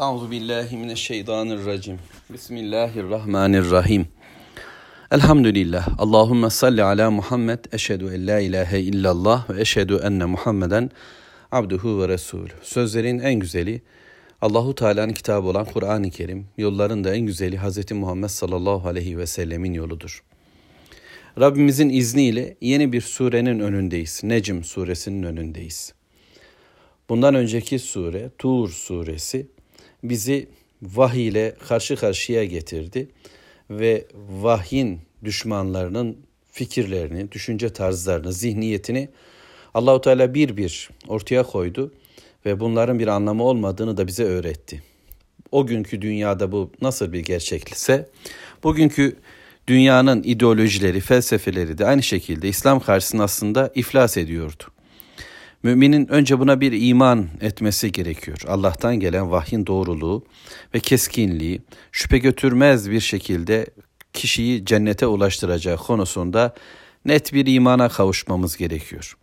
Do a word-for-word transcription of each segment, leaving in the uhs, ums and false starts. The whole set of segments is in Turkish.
Euzubillahimineşşeytanirracim. Bismillahirrahmanirrahim. Elhamdülillah. Allahümme salli ala Muhammed. Eşhedü en la ilahe illallah ve eşhedü enne Muhammeden abduhu ve resulü. Sözlerin en güzeli Allahu Teala'nın kitabı olan Kur'an-ı Kerim, yolların da en güzeli Hazreti Muhammed sallallahu aleyhi ve sellemin yoludur. Rabbimizin izniyle yeni bir surenin önündeyiz. Necm suresinin önündeyiz. Bundan önceki sure, Tur suresi, bizi vahiy ile karşı karşıya getirdi ve vahyin düşmanlarının fikirlerini, düşünce tarzlarını, zihniyetini Allahu Teala bir bir ortaya koydu ve bunların bir anlamı olmadığını da bize öğretti. O günkü dünyada bu nasıl bir gerçeklikse, bugünkü dünyanın ideolojileri, felsefeleri de aynı şekilde İslam karşısında aslında iflas ediyordu. Müminin önce buna bir iman etmesi gerekiyor. Allah'tan gelen vahyin doğruluğu ve keskinliği şüphe götürmez bir şekilde kişiyi cennete ulaştıracağı konusunda net bir imana kavuşmamız gerekiyor.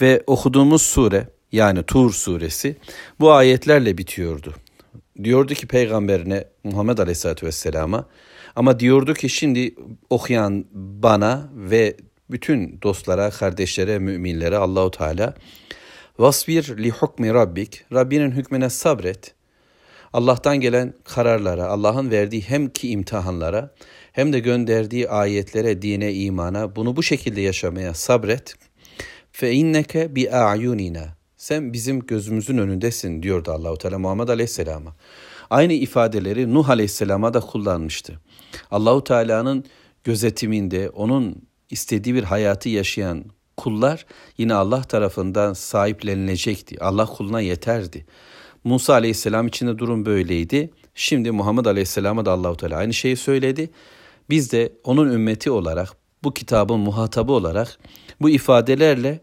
Ve okuduğumuz sure, yani Tur suresi bu ayetlerle bitiyordu. Diyordu ki peygamberine Muhammed Aleyhisselatü Vesselam'a, ama diyordu ki şimdi okuyan bana ve bütün dostlara, kardeşlere, müminlere Allahu Teala "Vasbir li hukmi rabbik." Rabbinin hükmüne sabret. Allah'tan gelen kararlara, Allah'ın verdiği hem ki imtihanlara hem de gönderdiği ayetlere, dine, imana bunu bu şekilde yaşamaya sabret. Fe inneke bi a'yunina. Sen bizim gözümüzün önündesin diyordu Allahu Teala Muhammed Aleyhisselam'a. Aynı ifadeleri Nuh Aleyhisselam'a da kullanmıştı. Allahu Teala'nın gözetiminde onun İstediği bir hayatı yaşayan kullar yine Allah tarafından sahiplenilecekti. Allah kuluna yeterdi. Musa Aleyhisselam için de durum böyleydi. Şimdi Muhammed Aleyhisselam'a da Allahu Teala aynı şeyi söyledi. Biz de onun ümmeti olarak, bu kitabın muhatabı olarak bu ifadelerle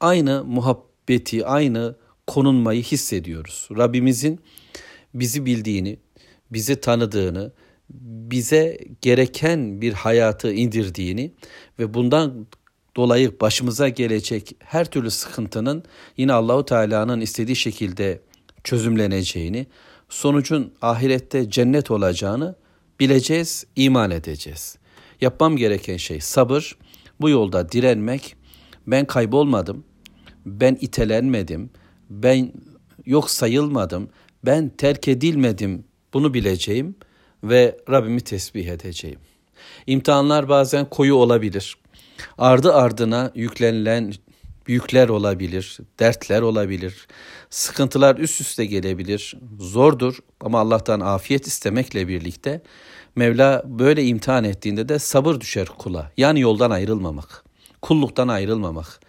aynı muhabbeti, aynı konunmayı hissediyoruz. Rabbimizin bizi bildiğini, bizi tanıdığını, bize gereken bir hayatı indirdiğini ve bundan dolayı başımıza gelecek her türlü sıkıntının yine Allahu Teala'nın istediği şekilde çözümleneceğini, sonucun ahirette cennet olacağını bileceğiz, iman edeceğiz. Yapmam gereken şey sabır, bu yolda direnmek. Ben kaybolmadım, ben itelenmedim, ben yok sayılmadım, ben terk edilmedim, bunu bileceğim ve Rabbimi tesbih edeceğim. İmtihanlar bazen koyu olabilir. Ardı ardına yüklenilen yükler olabilir, dertler olabilir, sıkıntılar üst üste gelebilir, zordur ama Allah'tan afiyet istemekle birlikte Mevla böyle imtihan ettiğinde de sabır düşer kula. Yani yoldan ayrılmamak, kulluktan ayrılmamak.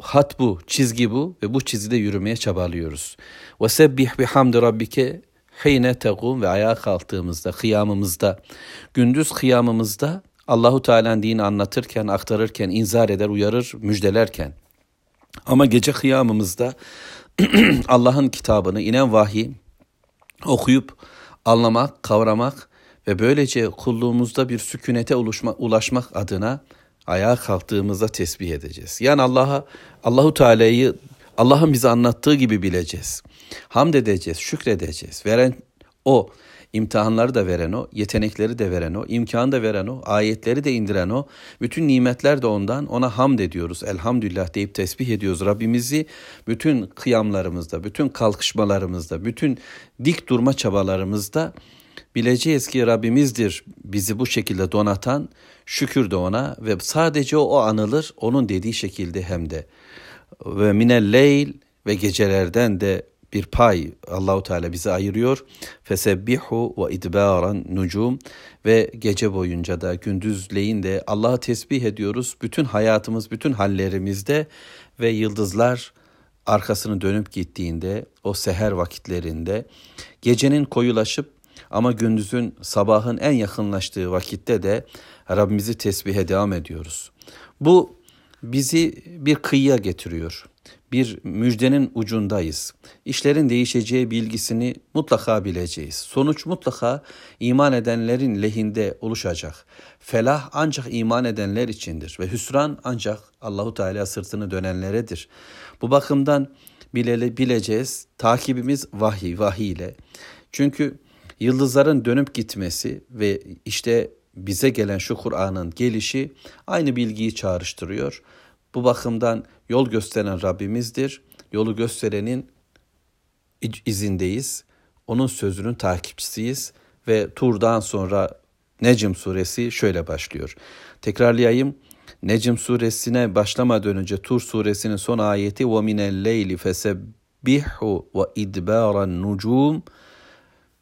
Hat bu, çizgi bu ve bu çizgide yürümeye çabalıyoruz. وَسَبِّحْ بِحَمْدِ رَبِّكَ Heyne tegum ve ayağa kalktığımızda, kıyamımızda, gündüz kıyamımızda Allahu Teala'nın dini anlatırken, aktarırken, inzar eder, uyarır, müjdelerken. Ama gece kıyamımızda Allah'ın kitabını, inen vahyi okuyup anlamak, kavramak ve böylece kulluğumuzda bir sükunete ulaşmak adına ayağa kalktığımızda tesbih edeceğiz. Yani Allah'a, Allahu Teala'yı Allah'ın bize anlattığı gibi bileceğiz. Hamd edeceğiz, şükredeceğiz. Veren O, imtihanları da veren O, yetenekleri de veren O, imkanı da veren O, ayetleri de indiren O. Bütün nimetler de ondan, ona hamd ediyoruz. Elhamdülillah deyip tesbih ediyoruz Rabbimizi. Bütün kıyamlarımızda, bütün kalkışmalarımızda, bütün dik durma çabalarımızda bileceğiz ki Rabbimizdir bizi bu şekilde donatan, şükür de O'na ve sadece O anılır, O'nun dediği şekilde hem de. Ve minel leyl ve gecelerden de bir pay Allahu Teala bizi ayırıyor. Fesebbihu ve idbaran nucum ve gece boyunca da gündüzleyin de Allah'ı tesbih ediyoruz. Bütün hayatımız, bütün hallerimizde ve yıldızlar arkasını dönüp gittiğinde o seher vakitlerinde gecenin koyulaşıp ama gündüzün sabahın en yakınlaştığı vakitte de Rabbimizi tesbihe devam ediyoruz. Bu bizi bir kıyıya getiriyor. Bir müjdenin ucundayız. İşlerin değişeceği bilgisini mutlaka bileceğiz. Sonuç mutlaka iman edenlerin lehinde oluşacak. Felah ancak iman edenler içindir ve hüsran ancak Allahu Teala sırtını dönenleredir. Bu bakımdan bileli, bileceğiz. Takibimiz vahiy, vahiy ile. Çünkü yıldızların dönüp gitmesi ve işte bize gelen şu Kur'an'ın gelişi aynı bilgiyi çağrıştırıyor. Bu bakımdan yol gösteren Rabbimizdir. Yolu gösterenin izindeyiz. Onun sözünün takipçisiyiz ve Tur'dan sonra Necm suresi şöyle başlıyor. Tekrarlayayım. Necm suresine başlamadan önce Tur suresinin son ayeti وَمِنَ اللَّيْلِ فَسَبِّحُ وَاِدْبَارَ النُّجُومِ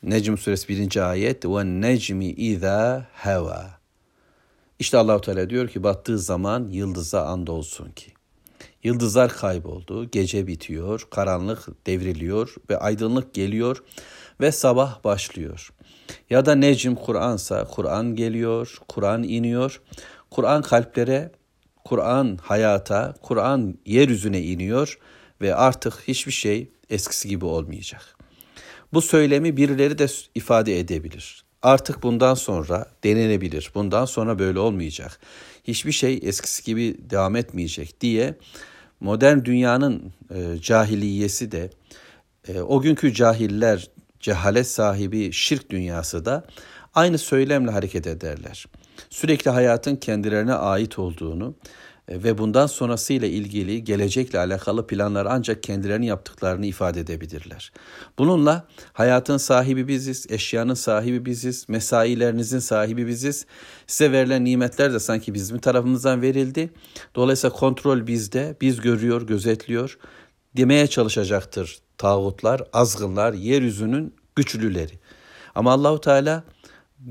Necm suresi birinci ayet وَالنَّجْمِ اِذَا هَوَى İşte Allah-u Teala diyor ki battığı zaman yıldıza andolsun ki. Yıldızlar kayboldu, gece bitiyor, karanlık devriliyor ve aydınlık geliyor ve sabah başlıyor. Ya da Necm Kur'ansa Kur'an geliyor, Kur'an iniyor. Kur'an kalplere, Kur'an hayata, Kur'an yeryüzüne iniyor ve artık hiçbir şey eskisi gibi olmayacak. Bu söylemi birileri de ifade edebilir. Artık bundan sonra denenebilir, bundan sonra böyle olmayacak. Hiçbir şey eskisi gibi devam etmeyecek diye modern dünyanın e, cahiliyesi de, e, o günkü cahiller, cehalet sahibi şirk dünyası da aynı söylemle hareket ederler. Sürekli hayatın kendilerine ait olduğunu ve bundan sonrasıyla ilgili gelecekle alakalı planları ancak kendilerinin yaptıklarını ifade edebilirler. Bununla hayatın sahibi biziz, eşyanın sahibi biziz, mesailerinizin sahibi biziz. Size verilen nimetler de sanki bizim tarafımızdan verildi. Dolayısıyla kontrol bizde, biz görüyor, gözetliyor demeye çalışacaktır tağutlar, azgınlar, yeryüzünün güçlüleri. Ama Allahu Teala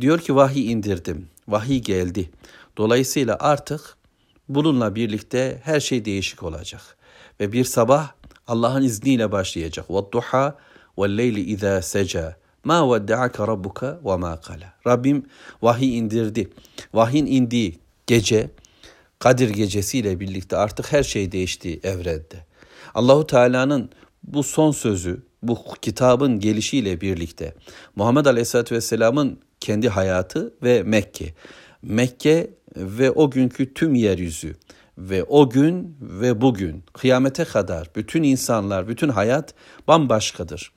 diyor ki vahiy indirdim, vahiy geldi. Dolayısıyla artık bununla birlikte her şey değişik olacak. Ve bir sabah Allah'ın izniyle başlayacak. وَالضُّحَا وَالْلَيْلِ اِذَا سَجَى مَا وَدَّعَكَ رَبُّكَ وَمَا قَلَى Rabbim vahiy indirdi. Vahyin indiği gece, Kadir gecesiyle birlikte artık her şey değişti evrende. Allahu Teala'nın bu son sözü, bu kitabın gelişiyle birlikte Muhammed Aleyhisselatü Vesselam'ın kendi hayatı ve Mekke. Mekke ve o günkü tüm yeryüzü ve o gün ve bugün kıyamete kadar bütün insanlar, bütün hayat bambaşkadır.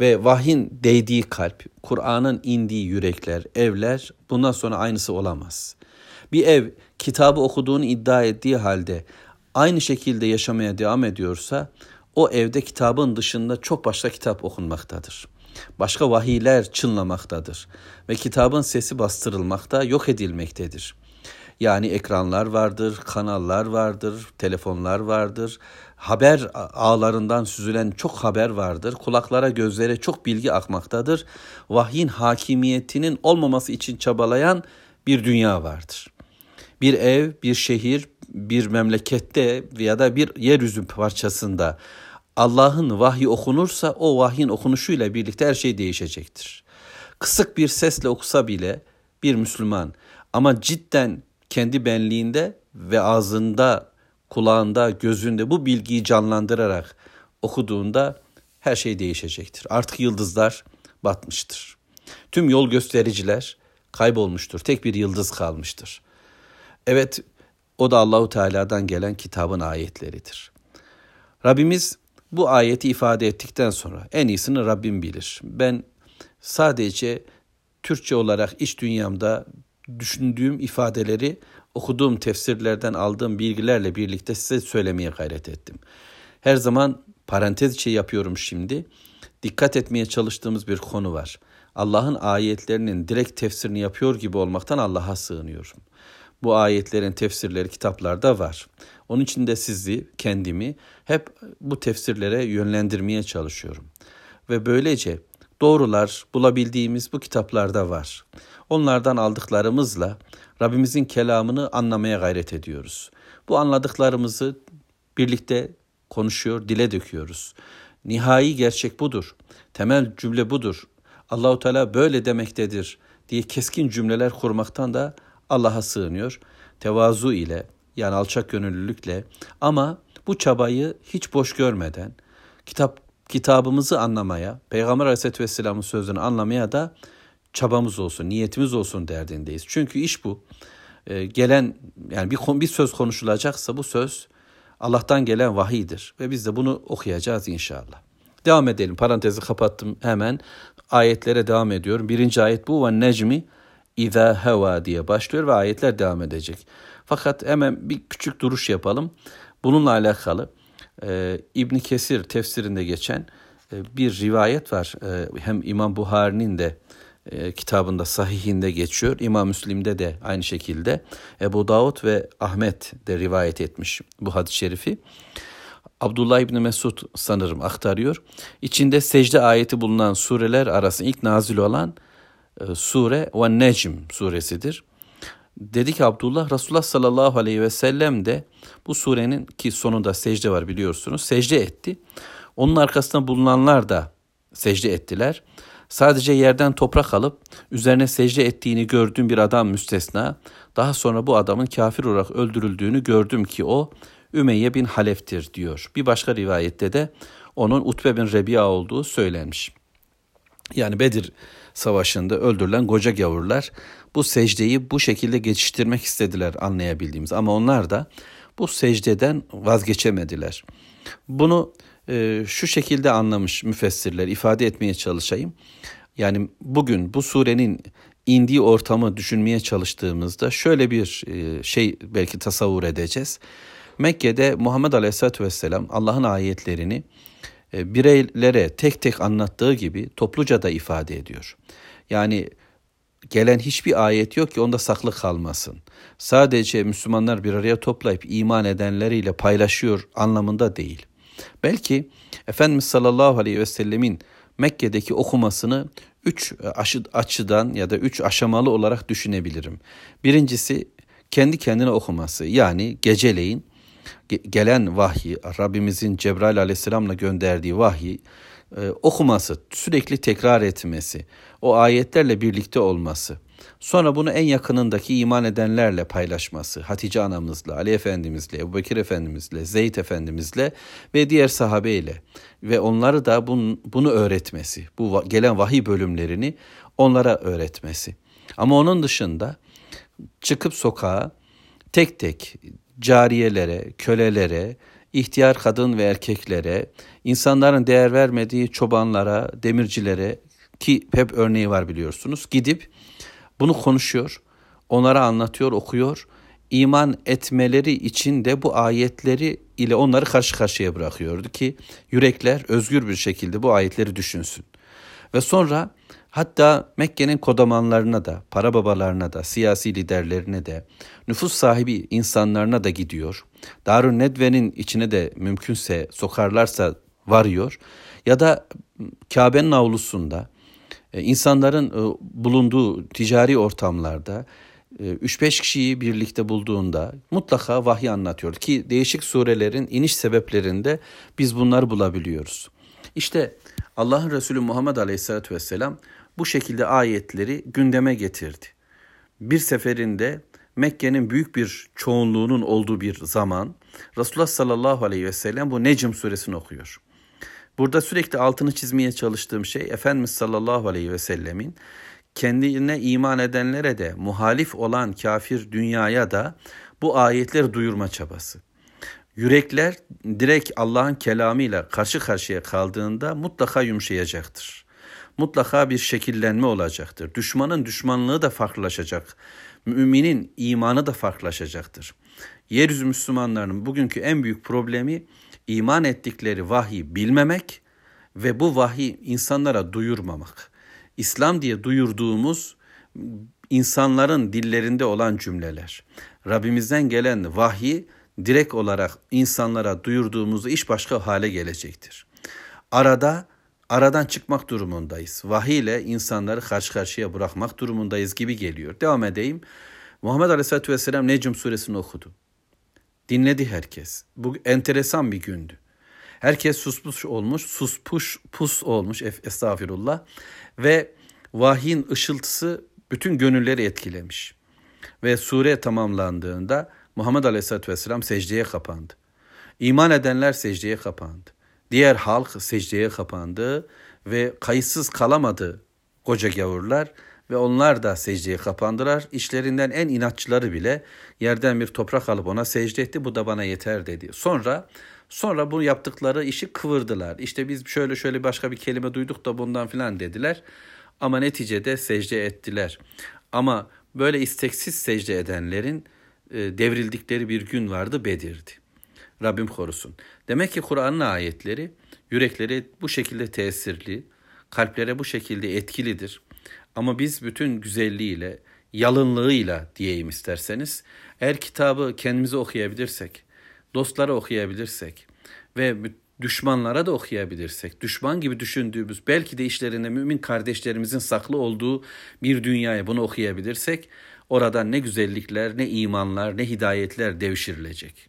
Ve vahyin değdiği kalp, Kur'an'ın indiği yürekler, evler bundan sonra aynısı olamaz. Bir ev kitabı okuduğunu iddia ettiği halde aynı şekilde yaşamaya devam ediyorsa o evde kitabın dışında çok başka kitap okunmaktadır. Başka vahiyler çınlamaktadır ve kitabın sesi bastırılmakta, yok edilmektedir. Yani ekranlar vardır, kanallar vardır, telefonlar vardır, haber ağlarından süzülen çok haber vardır, kulaklara, gözlere çok bilgi akmaktadır. Vahyin hakimiyetinin olmaması için çabalayan bir dünya vardır. Bir ev, bir şehir, bir memlekette ya da bir yeryüzü parçasında Allah'ın vahyi okunursa o vahyin okunuşuyla birlikte her şey değişecektir. Kısık bir sesle okusa bile bir Müslüman ama cidden kendi benliğinde ve ağzında, kulağında, gözünde bu bilgiyi canlandırarak okuduğunda her şey değişecektir. Artık yıldızlar batmıştır. Tüm yol göstericiler kaybolmuştur. Tek bir yıldız kalmıştır. Evet, o da Allahu Teala'dan gelen kitabın ayetleridir. Rabbimiz bu ayeti ifade ettikten sonra en iyisini Rabbim bilir. Ben sadece Türkçe olarak iç dünyamda düşündüğüm ifadeleri okuduğum tefsirlerden aldığım bilgilerle birlikte size söylemeye gayret ettim. Her zaman parantez içi yapıyorum şimdi. Dikkat etmeye çalıştığımız bir konu var. Allah'ın ayetlerinin direkt tefsirini yapıyor gibi olmaktan Allah'a sığınıyorum. Bu ayetlerin tefsirleri kitaplarda var. Onun için de sizi, kendimi hep bu tefsirlere yönlendirmeye çalışıyorum. Ve böylece doğrular bulabildiğimiz bu kitaplarda var. Onlardan aldıklarımızla Rabbimizin kelamını anlamaya gayret ediyoruz. Bu anladıklarımızı birlikte konuşuyor, dile döküyoruz. Nihai gerçek budur. Temel cümle budur. Allahu Teala böyle demektedir diye keskin cümleler kurmaktan da Allah'a sığınıyor. Tevazu ile yani alçak gönüllülükle ama bu çabayı hiç boş görmeden kitap kitabımızı anlamaya, Peygamber Aleyhisselatü Vesselam'ın sözünü anlamaya da çabamız olsun, niyetimiz olsun derdindeyiz. Çünkü iş bu. Ee, gelen yani bir, bir söz konuşulacaksa bu söz Allah'tan gelen vahiydir ve biz de bunu okuyacağız inşallah. Devam edelim. Parantezi kapattım hemen. Ayetlere devam ediyorum. Birinci ayet bu. Ve necmi izâ hevâ diye başlıyor ve ayetler devam edecek. Fakat hemen bir küçük duruş yapalım. Bununla alakalı e, İbn Kesir tefsirinde geçen e, bir rivayet var. E, hem İmam Buhari'nin de e, kitabında, sahihinde geçiyor. İmam Müslim'de de aynı şekilde. Ebu Davud ve Ahmet de rivayet etmiş bu hadis-i şerifi. Abdullah İbni Mesud sanırım aktarıyor. İçinde secde ayeti bulunan sureler arasında ilk nazil olan e, sure ve Necm suresidir. Dedi ki Abdullah, Resulullah sallallahu aleyhi ve sellem de bu surenin ki sonunda secde var biliyorsunuz, secde etti. Onun arkasında bulunanlar da secde ettiler. Sadece yerden toprak alıp üzerine secde ettiğini gördüğüm bir adam müstesna. Daha sonra bu adamın kafir olarak öldürüldüğünü gördüm ki o Ümeyye bin Halef'tir diyor. Bir başka rivayette de onun Utbe bin Rebi'a olduğu söylenmiş. Yani Bedir Savaşı'nda öldürülen koca gavurlar bu secdeyi bu şekilde geçiştirmek istediler anlayabildiğimiz. Ama onlar da bu secdeden vazgeçemediler. Bunu e, şu şekilde anlamış müfessirler, ifade etmeye çalışayım. Yani bugün bu surenin indiği ortamı düşünmeye çalıştığımızda şöyle bir e, şey belki tasavvur edeceğiz. Mekke'de Muhammed Aleyhisselatü Vesselam Allah'ın ayetlerini bireylere tek tek anlattığı gibi topluca da ifade ediyor. Yani gelen hiçbir ayet yok ki onda saklı kalmasın. Sadece Müslümanlar bir araya toplayıp iman edenleriyle paylaşıyor anlamında değil. Belki Efendimiz sallallahu aleyhi ve sellemin Mekke'deki okumasını üç açıdan ya da üç aşamalı olarak düşünebilirim. Birincisi kendi kendine okuması, yani geceleyin gelen vahyi, Rabbimizin Cebrail aleyhisselamla gönderdiği vahyi e, okuması, sürekli tekrar etmesi, o ayetlerle birlikte olması. Sonra bunu en yakınındaki iman edenlerle paylaşması, Hatice anamızla, Ali efendimizle, Ebu Bekir efendimizle, Zeyd efendimizle ve diğer sahabeyle ve onları da bun, bunu öğretmesi, bu gelen vahiy bölümlerini onlara öğretmesi. Ama onun dışında çıkıp sokağa tek tek cariyelere, kölelere, ihtiyar kadın ve erkeklere, insanların değer vermediği çobanlara, demircilere ki hep örneği var biliyorsunuz, gidip bunu konuşuyor, onlara anlatıyor, okuyor. İman etmeleri için de bu ayetleri ile onları karşı karşıya bırakıyordu ki yürekler özgür bir şekilde bu ayetleri düşünsün. Ve sonra hatta Mekke'nin kodamanlarına da, para babalarına da, siyasi liderlerine de, nüfus sahibi insanlarına da gidiyor. Darun Nedve'nin içine de mümkünse sokarlarsa varıyor. Ya da Kabe'nin avlusunda, insanların bulunduğu ticari ortamlarda, üç beş kişiyi birlikte bulduğunda mutlaka vahyi anlatıyor. Ki değişik surelerin iniş sebeplerinde biz bunları bulabiliyoruz. İşte Allah'ın Resulü Muhammed Aleyhisselatü Vesselam bu şekilde ayetleri gündeme getirdi. Bir seferinde Mekke'nin büyük bir çoğunluğunun olduğu bir zaman Resulullah sallallahu aleyhi ve sellem bu Necm suresini okuyor. Burada sürekli altını çizmeye çalıştığım şey Efendimiz sallallahu aleyhi ve sellemin kendine iman edenlere de muhalif olan kafir dünyaya da bu ayetleri duyurma çabası. Yürekler direkt Allah'ın kelamıyla karşı karşıya kaldığında mutlaka yumuşayacaktır. Mutlaka bir şekillenme olacaktır. Düşmanın düşmanlığı da farklılaşacak. Müminin imanı da farklılaşacaktır. Yeryüzü Müslümanlarının bugünkü en büyük problemi iman ettikleri vahyi bilmemek ve bu vahyi insanlara duyurmamak. İslam diye duyurduğumuz insanların dillerinde olan cümleler. Rabbimizden gelen vahyi direkt olarak insanlara duyurduğumuzda iş başka hale gelecektir. Arada, aradan çıkmak durumundayız. Vahiy ile insanları karşı karşıya bırakmak durumundayız gibi geliyor. Devam edeyim. Muhammed Aleyhisselatü Vesselam Necm suresini okudu. Dinledi herkes. Bu enteresan bir gündü. Herkes susmuş olmuş, suspuş pus olmuş, estağfirullah. Ve vahyin ışıltısı bütün gönülleri etkilemiş. Ve sure tamamlandığında Muhammed Aleyhisselatü Vesselam secdeye kapandı. İman edenler secdeye kapandı. Diğer halk secdeye kapandı ve kayıtsız kalamadı koca gavurlar ve onlar da secdeye kapandılar. İşlerinden en inatçıları bile yerden bir toprak alıp ona secde etti. Bu da bana yeter dedi. Sonra sonra bu yaptıkları işi kıvırdılar. İşte biz şöyle şöyle başka bir kelime duyduk da bundan filan dediler. Ama neticede secde ettiler. Ama böyle isteksiz secde edenlerin devrildikleri bir gün vardı, Bedir'di. Rabbim korusun. Demek ki Kur'an'ın ayetleri yüreklere bu şekilde tesirli, kalplere bu şekilde etkilidir. Ama biz bütün güzelliğiyle, yalınlığıyla diyeyim isterseniz, eğer kitabı kendimize okuyabilirsek, dostlara okuyabilirsek ve düşmanlara da okuyabilirsek, düşman gibi düşündüğümüz, belki de işlerinde mümin kardeşlerimizin saklı olduğu bir dünyaya bunu okuyabilirsek, oradan ne güzellikler, ne imanlar, ne hidayetler devşirilecek.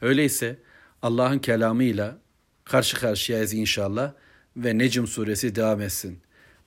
Öyleyse Allah'ın kelamıyla karşı karşıyayız inşallah ve Necm suresi devam etsin.